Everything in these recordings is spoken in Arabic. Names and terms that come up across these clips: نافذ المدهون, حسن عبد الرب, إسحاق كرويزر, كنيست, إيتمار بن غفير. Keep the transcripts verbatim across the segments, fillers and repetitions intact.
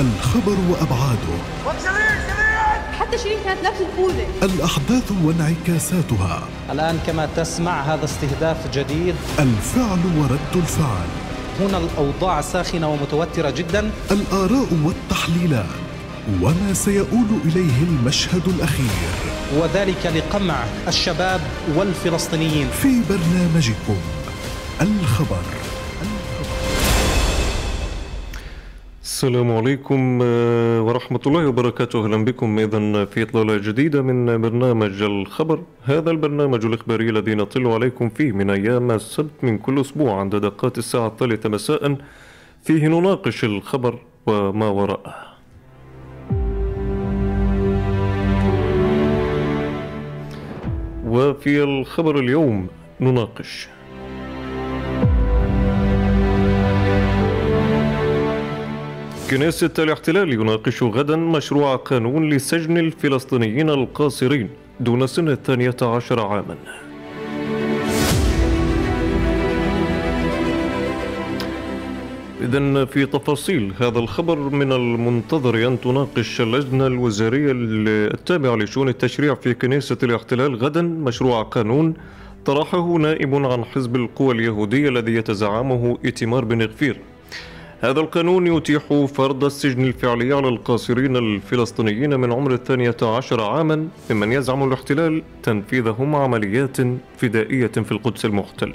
الخبر وأبعاده، حتى شيرين كانت نفس البوذة، الأحداث وانعكاساتها. الآن كما تسمع هذا استهداف جديد، الفعل ورد الفعل. هنا الأوضاع ساخنة ومتوترة جدا، الآراء والتحليلات وما سيؤول إليه المشهد الأخير، وذلك لقمع الشباب والفلسطينيين في برنامجكم الخبر. السلام عليكم ورحمة الله وبركاته، أهلا بكم إذن في إطلالة جديدة من برنامج الخبر، هذا البرنامج الإخباري الذي نطل عليكم فيه من أيام السبت من كل أسبوع عند دقات الساعة الثالثة مساء، فيه نناقش الخبر وما وراءه. وفي الخبر اليوم نناقش كنيست الاحتلال يناقش غدا مشروع قانون لسجن الفلسطينيين القاصرين دون سن الثانية عشر عاما. إذن في تفاصيل هذا الخبر، من المنتظر أن تناقش اللجنة الوزارية التابعة لشؤون التشريع في كنيست الاحتلال غدا مشروع قانون طرحه نائب عن حزب القوى اليهودية الذي يتزعمه إيتمار بن غفير. هذا القانون يتيح فرض السجن الفعلي على القاصرين الفلسطينيين من عمر الثانية عشر عاما ممن يزعم الاحتلال تنفيذهم عمليات فدائية في القدس المحتلة.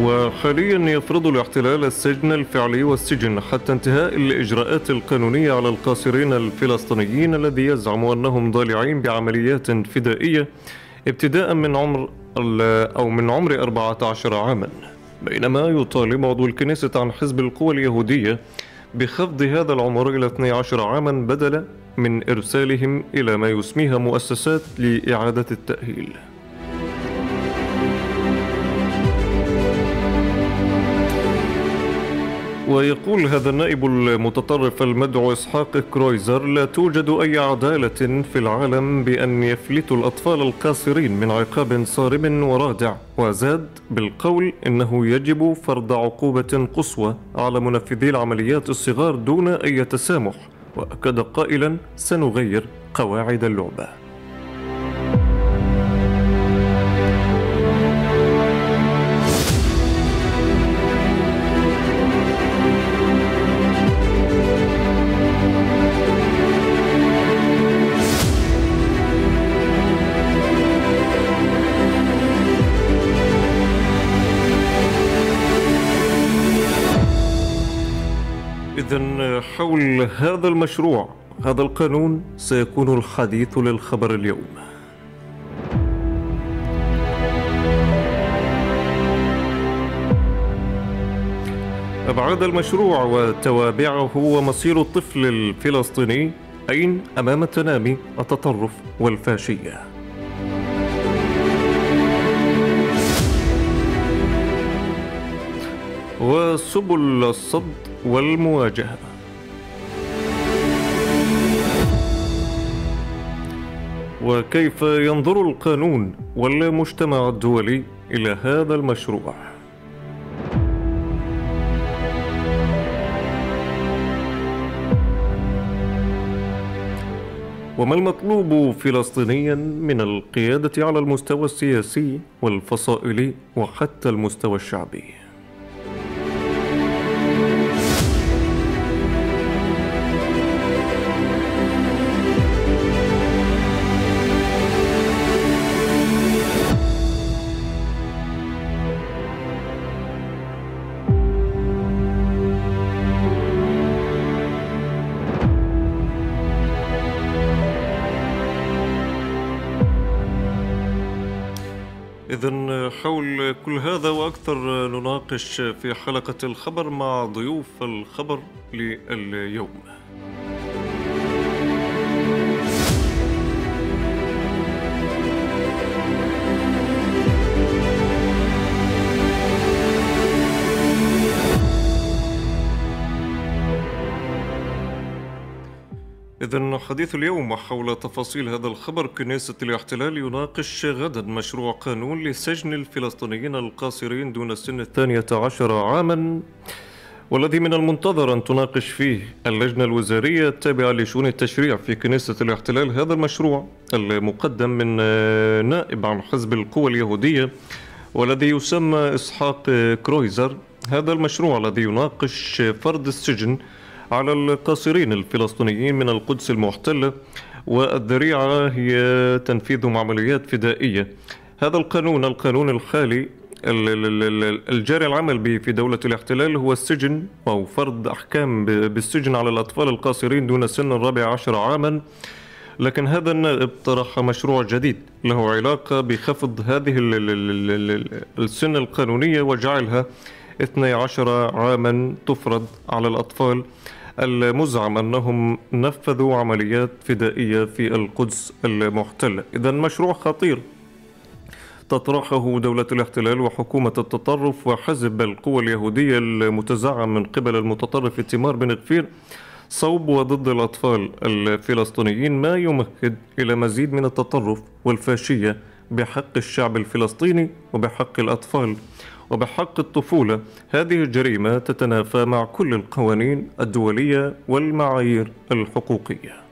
وحاليا يفرض الاحتلال السجن الفعلي والسجن حتى انتهاء الإجراءات القانونية على القاصرين الفلسطينيين الذي يزعم أنهم ضالعين بعمليات فدائية ابتداء من عمر أو من عمر أربعة عشر عاما، بينما يطالب عضو الكنيسة عن حزب القوى اليهودية بخفض هذا العمر إلى اثني عشر عاما بدلا من إرسالهم إلى ما يسميها مؤسسات لإعادة التأهيل. ويقول هذا النائب المتطرف المدعو إسحاق كرويزر: لا توجد أي عدالة في العالم بأن يفلت الأطفال القاصرين من عقاب صارم ورادع. وزاد بالقول إنه يجب فرض عقوبة قصوى على منفذي العمليات الصغار دون أي تسامح، وأكد قائلا: سنغير قواعد اللعبة. إذن حول هذا المشروع، هذا القانون، سيكون الحديث للخبر اليوم. أبعاد المشروع وتوابعه ومصير الطفل الفلسطيني أين أمام تنامي التطرف والفاشية. وسبل الصد والمواجهة. وكيف ينظر القانون والمجتمع الدولي إلى هذا المشروع؟ وما المطلوب فلسطينيا من القيادة على المستوى السياسي والفصائلي وحتى المستوى الشعبي؟ إذن حول كل هذا وأكثر نناقش في حلقة الخبر مع ضيوف الخبر لليوم. إذن حديث اليوم حول تفاصيل هذا الخبر. كنيست الاحتلال يناقش غدا مشروع قانون لسجن الفلسطينيين القاصرين دون السن الثانية عشر عاما، والذي من المنتظر أن تناقش فيه اللجنة الوزارية التابعة لشؤون التشريع في كنيست الاحتلال هذا المشروع المقدم من نائب عن حزب القوى اليهودية والذي يسمى إسحاق كرويزر. هذا المشروع الذي يناقش فرض السجن على القاصرين الفلسطينيين من القدس المحتلة، والذريعة هي تنفيذ عمليات فدائية. هذا القانون القانون الحالي الجاري العمل به في دولة الاحتلال هو السجن أو فرض أحكام بالسجن على الأطفال القاصرين دون سن الرابع عشر عاما، لكن هذا النائب طرح مشروع جديد له علاقة بخفض هذه السن القانونية وجعلها اثني عشر عاما تفرض على الأطفال، المزعم أنهم نفذوا عمليات فدائية في القدس المحتلة. إذن مشروع خطير تطرحه دولة الاحتلال وحكومة التطرف وحزب القوى اليهودية المتزعم من قبل المتطرف إيتمار بن غفير صوب وضد الأطفال الفلسطينيين، ما يمهد إلى مزيد من التطرف والفاشية بحق الشعب الفلسطيني وبحق الأطفال وبحق الطفولة. هذه الجريمة تتنافى مع كل القوانين الدولية والمعايير الحقوقية.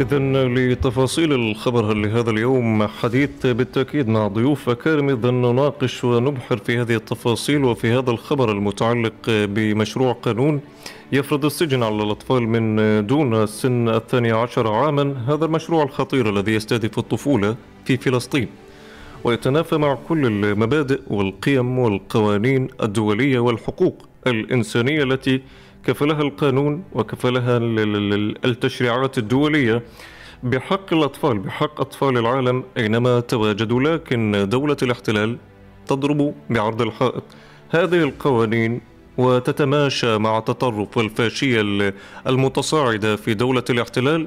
إذن لتفاصيل الخبر لهذا اليوم حديث بالتأكيد مع ضيوف أكارم، إذن نناقش ونبحر في هذه التفاصيل وفي هذا الخبر المتعلق بمشروع قانون يفرض السجن على الأطفال من دون سن الثاني عشر عاما. هذا المشروع الخطير الذي يستهدف الطفولة في فلسطين ويتنافى مع كل المبادئ والقيم والقوانين الدولية والحقوق الإنسانية التي كفلها القانون وكفلها التشريعات الدولية بحق الأطفال، بحق أطفال العالم أينما تواجدوا، لكن دولة الاحتلال تضرب بعرض الحائط هذه القوانين وتتماشى مع التطرف والفاشية المتصاعدة في دولة الاحتلال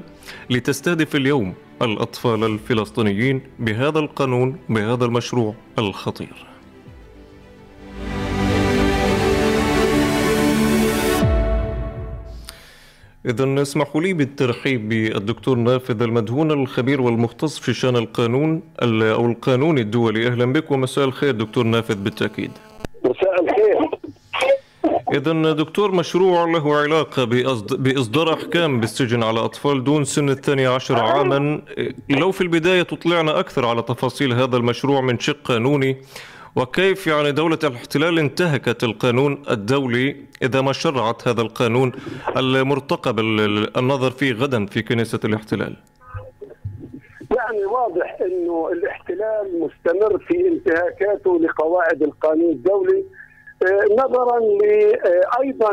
لتستهدف اليوم الأطفال الفلسطينيين بهذا القانون بهذا المشروع الخطير. إذن اسمحوا لي بالترحيب بالدكتور نافذ المدهون الخبير والمختص في شأن القانون أو القانون الدولي. أهلا بك ومساء الخير دكتور نافذ. بالتأكيد مساء الخير. إذن دكتور، مشروع له علاقة بإصدار أحكام بالسجن على أطفال دون سن الثاني عشر عاما، لو في البداية تطلعنا أكثر على تفاصيل هذا المشروع من شق قانوني وكيف يعني دولة الاحتلال انتهكت القانون الدولي إذا ما شرعت هذا القانون المرتقب النظر فيه غدا في كنيسة الاحتلال؟ يعني واضح أنه الاحتلال مستمر في انتهاكاته لقواعد القانون الدولي، نظرا لأيضا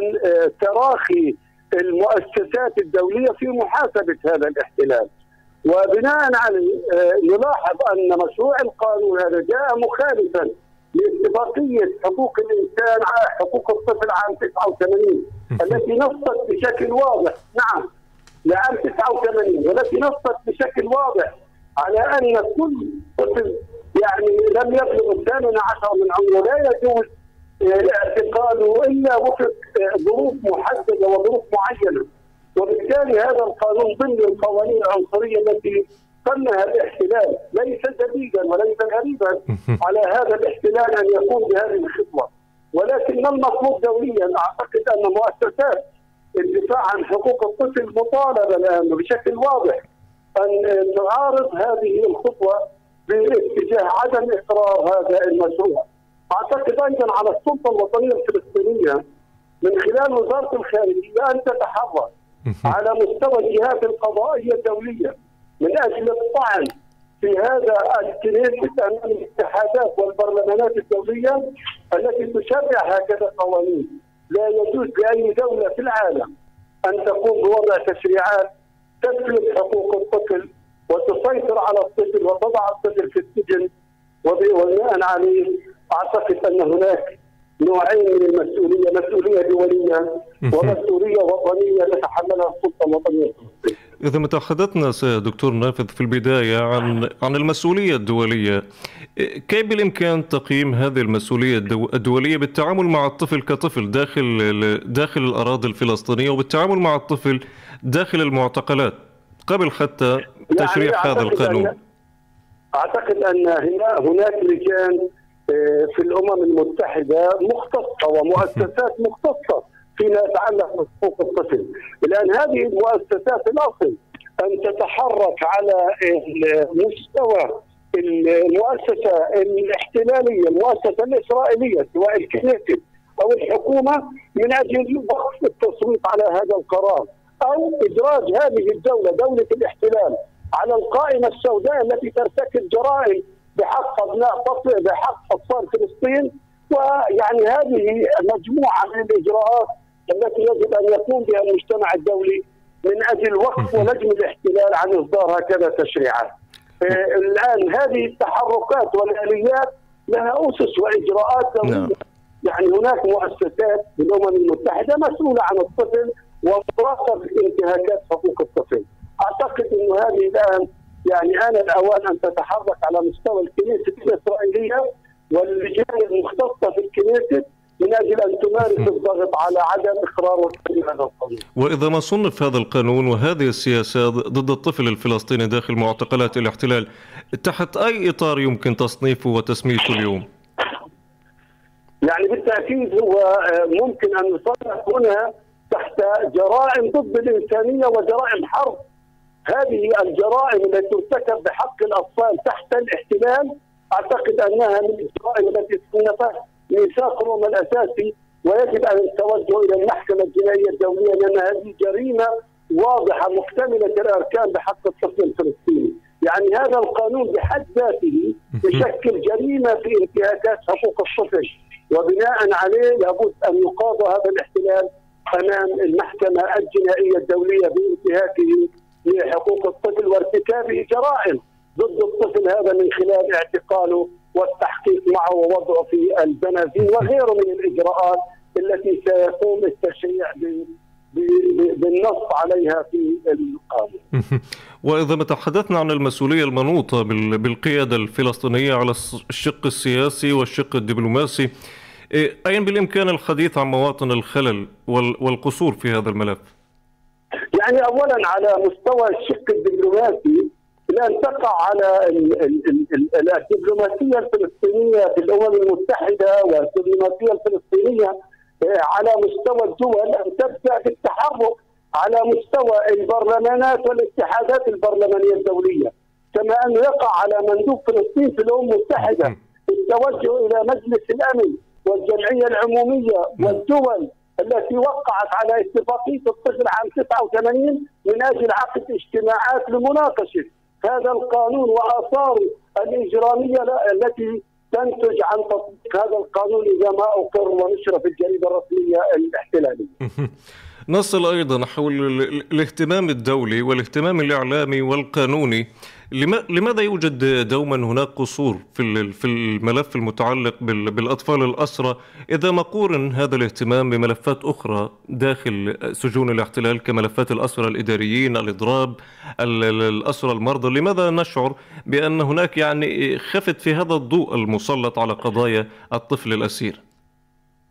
تراخي المؤسسات الدولية في محاسبة هذا الاحتلال. وبناء عليه نلاحظ أن مشروع القانون هذا جاء مخالفا لاتفاقية حقوق الإنسان على حقوق الطفل عام تسعة وثمانين التي نصت بشكل واضح، نعم لعام تسعة وثمانين والتي نصت بشكل واضح على أن كل طفل يعني لم يبلغ الثامن عشر من عمره لا يجوز اعتقاله إلا وفق ظروف محددة وظروف معينة. وبالتالي هذا القانون ضمن القوانين العنصرية التي صنها الاحتلال، ليس جديدا وليس غريبا على هذا الاحتلال أن يقوم بهذه الخطوة، ولكن ما المطلوب دوليا؟ أعتقد أن مؤسسات الدفاع عن حقوق الطفل مطالبة الآن بشكل واضح أن تعارض هذه الخطوة باتجاه عدم إقرار هذا المشروع. أعتقد أيضا على السلطة الوطنية الفلسطينية من خلال وزارة الخارجية أن تتحرك على مستوى الجهات القضائية الدولية من أجل الطعن في هذا الكنيست أمام الاتحادات والبرلمانات الدولية التي تشرع هكذا قوانين. لا يجوز لأي دولة في العالم أن تقوم بوضع تشريعات تسلب حقوق الطفل وتسيطر على الطفل وتضع الطفل في السجن. وبناء عليه أعتقد أن هناك نوعين من المسؤولية، مسؤولية دولية ومسؤولية وطنية تتحملها السلطة الوطنية. إذا ما تحدثنا دكتور نافذ في البداية عن عن المسؤولية الدولية، كيف بالإمكان تقييم هذه المسؤولية الدولية بالتعامل مع الطفل كطفل داخل داخل الأراضي الفلسطينية وبالتعامل مع الطفل داخل المعتقلات قبل حتى تشريع يعني هذا القانون؟ أن أعتقد أن هنا هناك لجان في الأمم المتحدة مختصة ومؤسسات مختصة فيما يتعلق بحقوق الطفل. الآن هذه المؤسسات الأصل أن تتحرك على مستوى المؤسسة الاحتلالية، المؤسسة الإسرائيلية سواء الكنيست أو الحكومة، من أجل وقف التصويت على هذا القرار أو إدراج هذه الدولة دولة الاحتلال على القائمة السوداء التي ترتكب جرائم بحق ابناء طفل بحق اطفال فلسطين. ويعني هذه مجموعه من الاجراءات التي يجب ان يقوم بها المجتمع الدولي من اجل وقف ولجم الاحتلال عن اصدار هكذا تشريعات. آه الان هذه التحركات والاليات لها اسس واجراءات دوليه. يعني هناك مؤسسات في الامم المتحده مسؤوله عن الطفل ومراقبه انتهاكات حقوق الطفل. اعتقد انه هذه الان يعني آن الأوان أن تتحرك على مستوى الكنيسة الإسرائيلية واللجان المختصة في الكنيسة من أجل أن تمارس الضغط على عدم إقرار هذا القانون. وإذا ما صنف هذا القانون وهذه السياسة ضد الطفل الفلسطيني داخل معتقلات الاحتلال، تحت أي إطار يمكن تصنيفه وتسميته اليوم؟ يعني بالتأكيد هو ممكن أن نصنف هنا تحت جرائم ضد الإنسانية وجرائم حرب. هذه الجرائم التي ترتكب بحق الاطفال تحت الاحتلال اعتقد انها من الجرائم التي صنفها ميثاق روما الاساسي، ويجب ان التوجه الى المحكمه الجنائيه الدوليه لان هذه جريمه واضحه محتمله الاركان بحق الطفل الفلسطيني. يعني هذا القانون بحد ذاته يشكل جريمه في انتهاكات حقوق الطفل، وبناء عليه لابد ان يقاضى هذا الاحتلال امام المحكمه الجنائيه الدوليه بانتهاكه لحقوق الطفل وارتكابه جرائم ضد الطفل، هذا من خلال اعتقاله والتحقيق معه ووضعه في البنازين وغيره من الاجراءات التي سيقوم التشريع بالنص عليها في القانون. واذا ما تحدثنا عن المسؤوليه المنوطه بالقياده الفلسطينيه على الشق السياسي والشق الدبلوماسي، اين بالامكان الحديث عن مواطن الخلل والقصور في هذا الملف؟ يعني أولا على مستوى الشق الدبلوماسي لأن تقع على ال ال ال ال الدبلوماسية الفلسطينية في الأمم المتحدة والدبلوماسية الفلسطينية على مستوى الدول أن تبدأ بالتحرك على مستوى البرلمانات والاتحادات البرلمانية الدولية، كما أنه يقع على مندوب فلسطين في الأمم المتحدة التوجه إلى مجلس الأمن والجمعية العمومية والدول التي وقعت على اتفاقية الطفل عام تسعة وثمانين من أجل عقد اجتماعات لمناقشة هذا القانون وآثاره الإجرامية التي تنتج عن تطبيق هذا القانون إذا ما أقر ونشر في الجريدة الرسمية الاحتلالية. نصل أيضا حول الاهتمام الدولي والاهتمام الإعلامي والقانوني. لماذا يوجد دوما هناك قصور في الملف المتعلق بالأطفال الأسرى إذا ما قورن هذا الاهتمام بملفات أخرى داخل سجون الاحتلال كملفات الأسرى الإداريين، الإضراب، الأسرى المرضى؟ لماذا نشعر بأن هناك يعني خفت في هذا الضوء المسلط على قضايا الطفل الأسير؟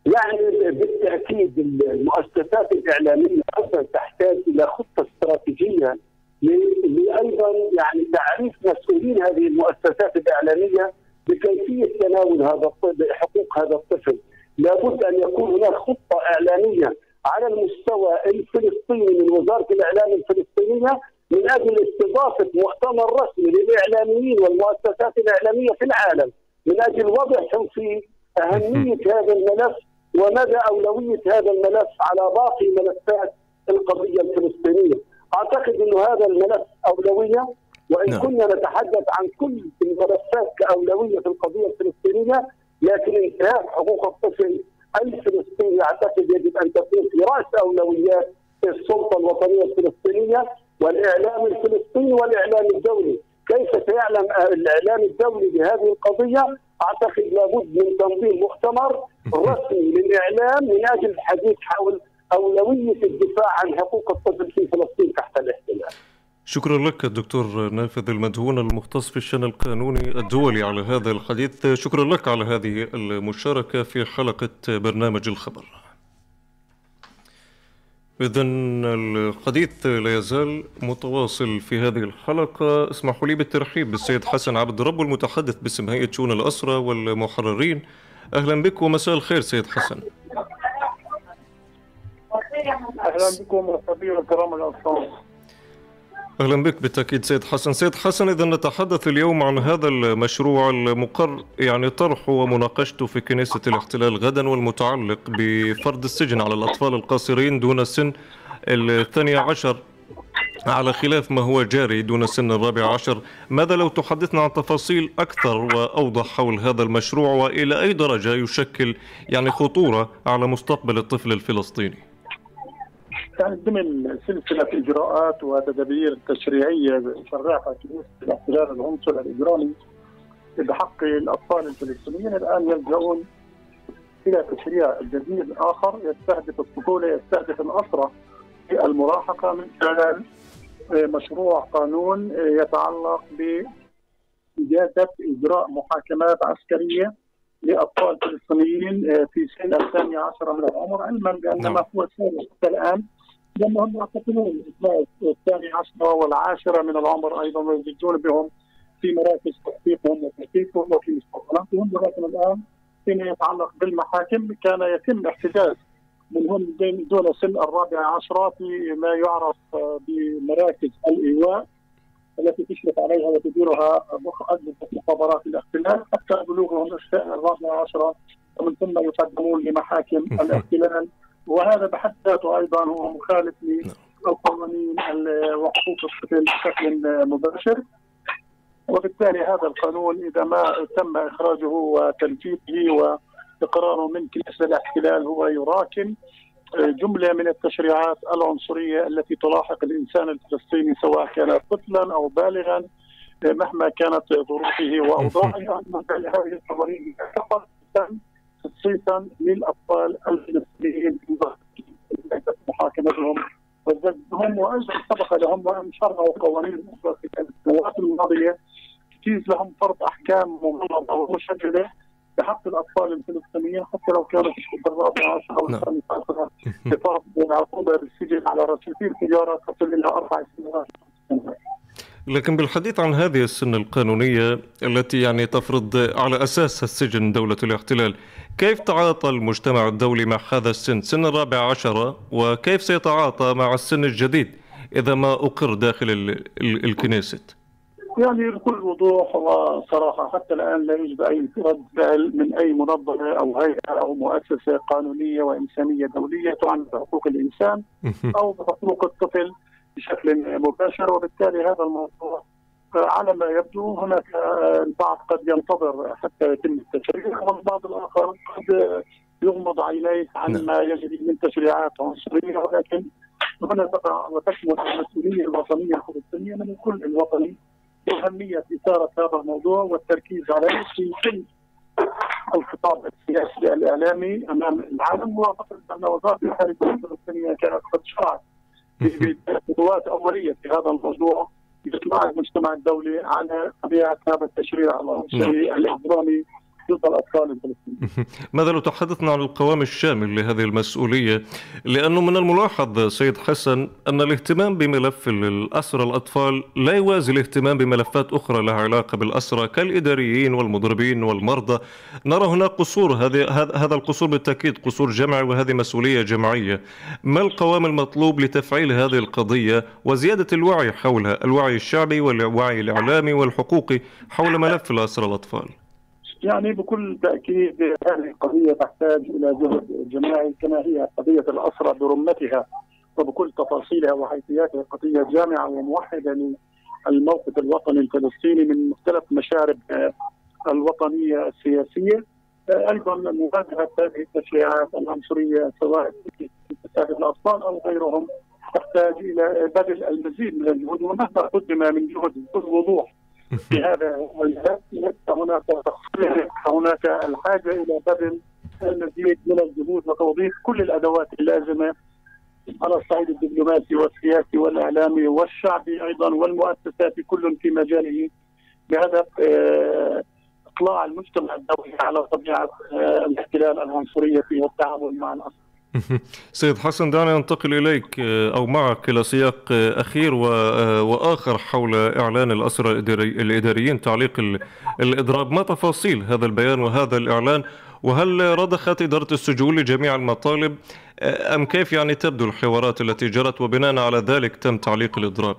يعني بالتأكيد المؤسسات الإعلامية أصلا تحتاج إلى خطة استراتيجية لأيضا يعني تعريف مسؤولين هذه المؤسسات الإعلامية بكيفية تناول هذا حقوق هذا الطفل. لابد أن يكون هناك خطة إعلامية على المستوى الفلسطيني من وزارة الإعلام الفلسطينية من أجل استضافة مؤتمر رسمي للإعلاميين والمؤسسات الإعلامية في العالم من أجل وضعهم في أهمية هذا الملف ومدى أولوية هذا الملف على باقي ملفات القضية الفلسطينية. أعتقد أن هذا الملف أولوية، وإن كنا نتحدث عن كل الملفات كأولوية في القضية الفلسطينية، لكن انتهاك حقوق الطفل الفلسطيني أعتقد يجب أن تكون في رأس أولويات السلطة الوطنية الفلسطينية والإعلام الفلسطيني والإعلام الدولي. كيف سيعلم الإعلام الدولي بهذه القضية؟ أعتقد لابد من تنظيم مؤتمر رسمي للإعلام من أجل الحديث حول أولوية الدفاع عن حقوق الطفل في فلسطين تحت الاحتلال. شكرا لك الدكتور نافذ المدهون المختص في الشأن القانوني الدولي على هذا الحديث. شكرا لك على هذه المشاركة في حلقة برنامج الخبر. إذن الحديث لا يزال متواصل في هذه الحلقة. اسمحوا لي بالترحيب بالسيد حسن عبد الرب المتحدث باسم هيئة شؤون الأسرى والمحررين. أهلا بك ومساء الخير سيد حسن. اهلا بكم مرحبين الكرام الاطفال. اهلا بك بالتاكيد سيد حسن. سيد حسن، اذا نتحدث اليوم عن هذا المشروع المقر يعني طرحه ومناقشته في كنيسة الاحتلال غدا والمتعلق بفرض السجن على الاطفال القاصرين دون سن الثانية عشر على خلاف ما هو جاري دون سن الرابع عشر. ماذا لو تحدثنا عن تفاصيل أكثر وأوضح حول هذا المشروع وإلى أي درجة يشكل يعني خطورة على مستقبل الطفل الفلسطيني؟ يعني ضمن سلسله اجراءات وتدابير تشريعيه شرعها كنيست الاحتلال العنصر الاجرامي بحق الاطفال الفلسطينيين، الان يلجؤون الى تشريع جديد اخر يستهدف الطفوله، يستهدف الاسره في المراهقه من خلال مشروع قانون يتعلق باجازه اجراء محاكمات عسكريه لاطفال فلسطينيين في سن الثانيه عشره من العمر، علما بان ما هو سابق حتى الان لأنهم يعتقلون الثاني عشرة والعاشرة من العمر أيضا ويزجون بهم في مراكز تحقيقهم وتحقيقهم وفي مستوطناتهم. ولكن الآن فيما يتعلق بالمحاكم كان يتم احتجاز منهم دون سن الرابعة عشرة في ما يعرف بمراكز الإيواء التي تشرف عليها وتديرها مجلس مخابرات الاحتلال حتى بلوغهم الرابعة عشرة، ومن ثم يقدمون لمحاكم الاحتلال. وهذا بحد ذاته ايضا هو مخالف للقوانين وحقوق الطفل بشكل مباشر، وبالتالي هذا القانون اذا ما تم اخراجه وتنفيذه واقراره من كنيست الاحتلال هو يراكم جمله من التشريعات العنصريه التي تلاحق الانسان الفلسطيني سواء كان طفلا او بالغا مهما كانت ظروفه واوضاعه. هذه القوانين فقط خصيصا للاطفال الفلسطينيين في محاكمتهم وزجهم واجرى سبق لهم وان شرعوا قوانين اخرى في السنوات الماضيه تجيز لهم فرض احكام مغلظه ومشدده بحق الاطفال الفلسطينيين حتى لو كانوا في الرابعه عشر او الثانيه عشره بفرض العقوبه بالسجن على رصيدين سياره تصل الى اربع سنوات. لكن بالحديث عن هذه السن القانونية التي يعني تفرض على أساسها السجن دولة الاحتلال، كيف تعاطى المجتمع الدولي مع هذا السن، سن الرابع عشرة، وكيف سيتعاطى مع السن الجديد إذا ما أقر داخل الكنيست؟ يعني بكل وضوح وصراحه حتى الان لا يوجد اي رد فعل من اي منظمه او هيئه او مؤسسه قانونيه وانسانيه دوليه تعنى بحقوق الانسان او بحقوق الطفل بشكل مباشر، وبالتالي هذا الموضوع على ما يبدو هناك البعض قد ينتظر حتى يتم التشريع والبعض الاخر قد يغمض عينيه عن ما يجري من تشريعات عنصريه، ولكن هنا تقع وتشمل المسؤوليه الوطنيه الفلسطينيه من الكل الوطني أهمية إثارة هذا الموضوع والتركيز عليه في كل الخطاب السياسي الإعلامي أمام العالم، وأعتقد أن وزارة الخارجية الفلسطينية كانت قد شرعت بخطوات أولية في هذا الموضوع بإطلاع المجتمع الدولي على طبيعة هذا التشريع العنصري الإجرامي ضد الأطفال الفلسطينيين. ماذا لو تحدثنا عن القوام الشامل لهذه المسؤولية؟ لأنه من الملاحظ سيد حسن أن الاهتمام بملف الأسرى الأطفال لا يوازي الاهتمام بملفات أخرى لها علاقة بالأسرى كالإداريين والمضربين والمرضى. نرى هنا قصور، هذا القصور بالتأكيد قصور جمعي وهذه مسؤولية جماعية. ما القوام المطلوب لتفعيل هذه القضية وزيادة الوعي حولها، الوعي الشعبي والوعي الإعلامي والحقوقي حول ملف الأسرى الأطفال؟ يعني بكل تأكيد هذه القضية تحتاج إلى جهد جماعي، كما هي قضية الأسرى برمتها وبكل تفاصيلها وحيثياتها قضية جامعة وموحدة للموقف الوطني الفلسطيني من مختلف مشارب الوطنية السياسية. أيضا مواجهة هذه التشريعات العنصرية سواء في تستهدف الأطفال أو غيرهم تحتاج إلى بذل المزيد من الجهد، ومهما قدم من جهد بكل وضوح في هذا هناك تخصيص، هناك الحاجه الى بذل المزيد من الجهود وتوظيف كل الادوات اللازمه على الصعيد الدبلوماسي والسياسي والاعلامي والشعبي ايضا والمؤسسات كل في مجاله بهدف اطلاع المجتمع الدولي على طبيعه الاحتلال العنصريه في التعامل مع الأسرى. سيد حسن، دعنا ننتقل إليك أو معك إلى سياق أخير وآخر حول إعلان الأسرى الإداريين تعليق الإضراب. ما تفاصيل هذا البيان وهذا الإعلان، وهل رضخت إدارة السجون لجميع المطالب أم كيف يعني تبدو الحوارات التي جرت وبناء على ذلك تم تعليق الإضراب؟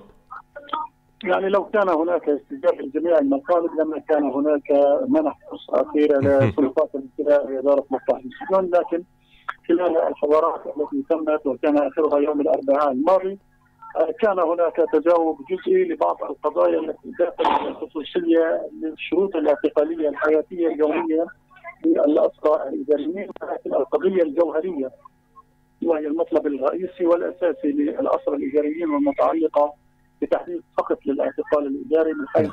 يعني لو كان هناك استجابة لجميع المطالب لما كان هناك منح فرصة أخيرة لسلطات الاستيلاء وإدارة مصلحة السجون، لكن خلال الحوارات التي تمت وكان اخرها يوم الاربعاء الماضي كان هناك تجاوب جزئي لبعض القضايا التي داخل الخصوصيه للشروط الاعتقاليه الحياتيه اليوميه للاسرى الاداريين، ولكن القضيه الجوهريه وهي المطلب الرئيسي والاساسي للاسرى الاداريين والمتعلقه بتحديد فقط للاعتقال الاداري من حيث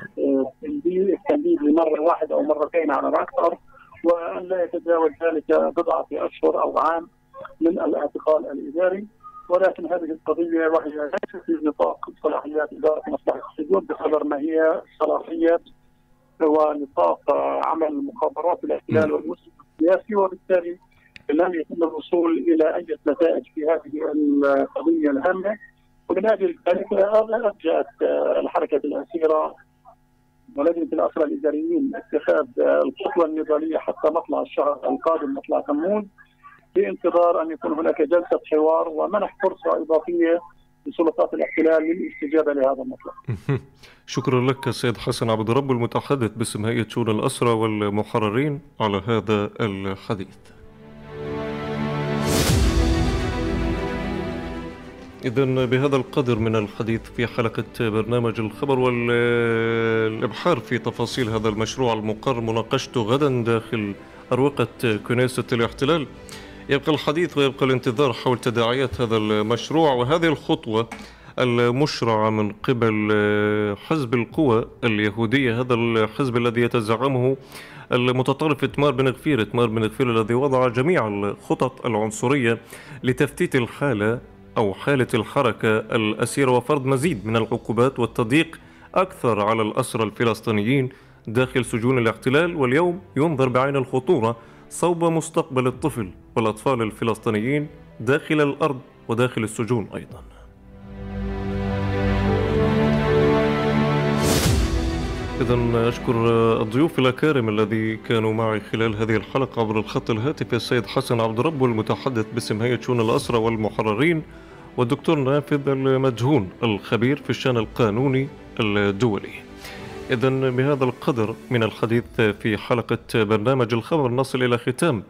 التنديد لمره واحد او مرتين على الاكثر، وأن لا يتجاوز ذلك بضعة أشهر أو عام من الاعتقال الإداري. ولكن هذه القضية وهي ليست في نطاق صلاحيات إدارة مصلحة السجون بقدر ما هي صلاحيات ونطاق عمل مخابرات الاحتلال والمسلم السياسي، وبالتالي لم يتم الوصول إلى أي نتائج في هذه القضية الهامة. ومن أجل ذلك أرجأت الحركة الأسيرة ولجنة الأسرى الإداريين اتخاذ الخطوة النضالية حتى مطلع الشهر القادم مطلع تموز، بانتظار أن يكون هناك جلسة حوار ومنح فرصة إضافية لسلطات الاحتلال للاستجابة لهذا المطلب. شكرا لك سيد حسن عبد الرب المتحدث باسم هيئة شؤون الأسرى والمحررين على هذا الحديث. إذن بهذا القدر من الحديث في حلقة برنامج الخبر والإبحار في تفاصيل هذا المشروع المقرر مناقشته غدا داخل أروقة كنيست الاحتلال. يبقى الحديث ويبقى الانتظار حول تداعيات هذا المشروع وهذه الخطوة المشرعة من قبل حزب القوى اليهودية، هذا الحزب الذي يتزعمه المتطرف إيتمار بن غفير، إيتمار بن غفير الذي وضع جميع الخطط العنصرية لتفتيت الحالة أو حالة الحركة الأسيرة وفرض مزيد من العقوبات والتضييق أكثر على الأسرى الفلسطينيين داخل سجون الاحتلال. واليوم ينظر بعين الخطورة صوب مستقبل الطفل والأطفال الفلسطينيين داخل الأرض وداخل السجون أيضا. إذن أشكر الضيوف الأكارم الذي كانوا معي خلال هذه الحلقة عبر الخط الهاتفي، السيد حسن عبد الرب المتحدث باسم هيئة شؤون الأسرى والمحررين، والدكتور نافذ المدهون الخبير في الشأن القانوني الدولي. إذن بهذا القدر من الحديث في حلقة برنامج الخبر نصل إلى ختام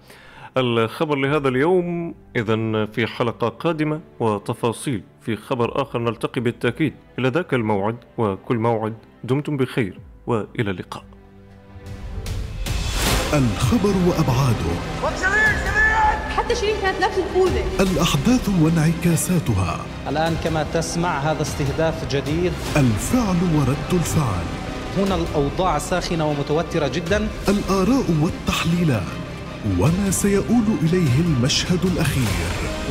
الخبر لهذا اليوم. إذن في حلقة قادمة وتفاصيل في خبر آخر نلتقي بالتأكيد، إلى ذاك الموعد وكل موعد دمتم بخير وإلى اللقاء. الخبر وأبعاده، حتى شريكات نفس القوة، الأحداث وانعكاساتها. الآن كما تسمع هذا استهداف جديد، الفعل ورد الفعل، هنا الأوضاع ساخنة ومتوترة جدا، الآراء والتحليلات وما سيؤول إليه المشهد الأخير،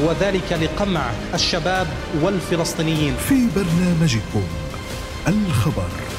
وذلك لقمع الشباب والفلسطينيين في برنامجكم الخبر.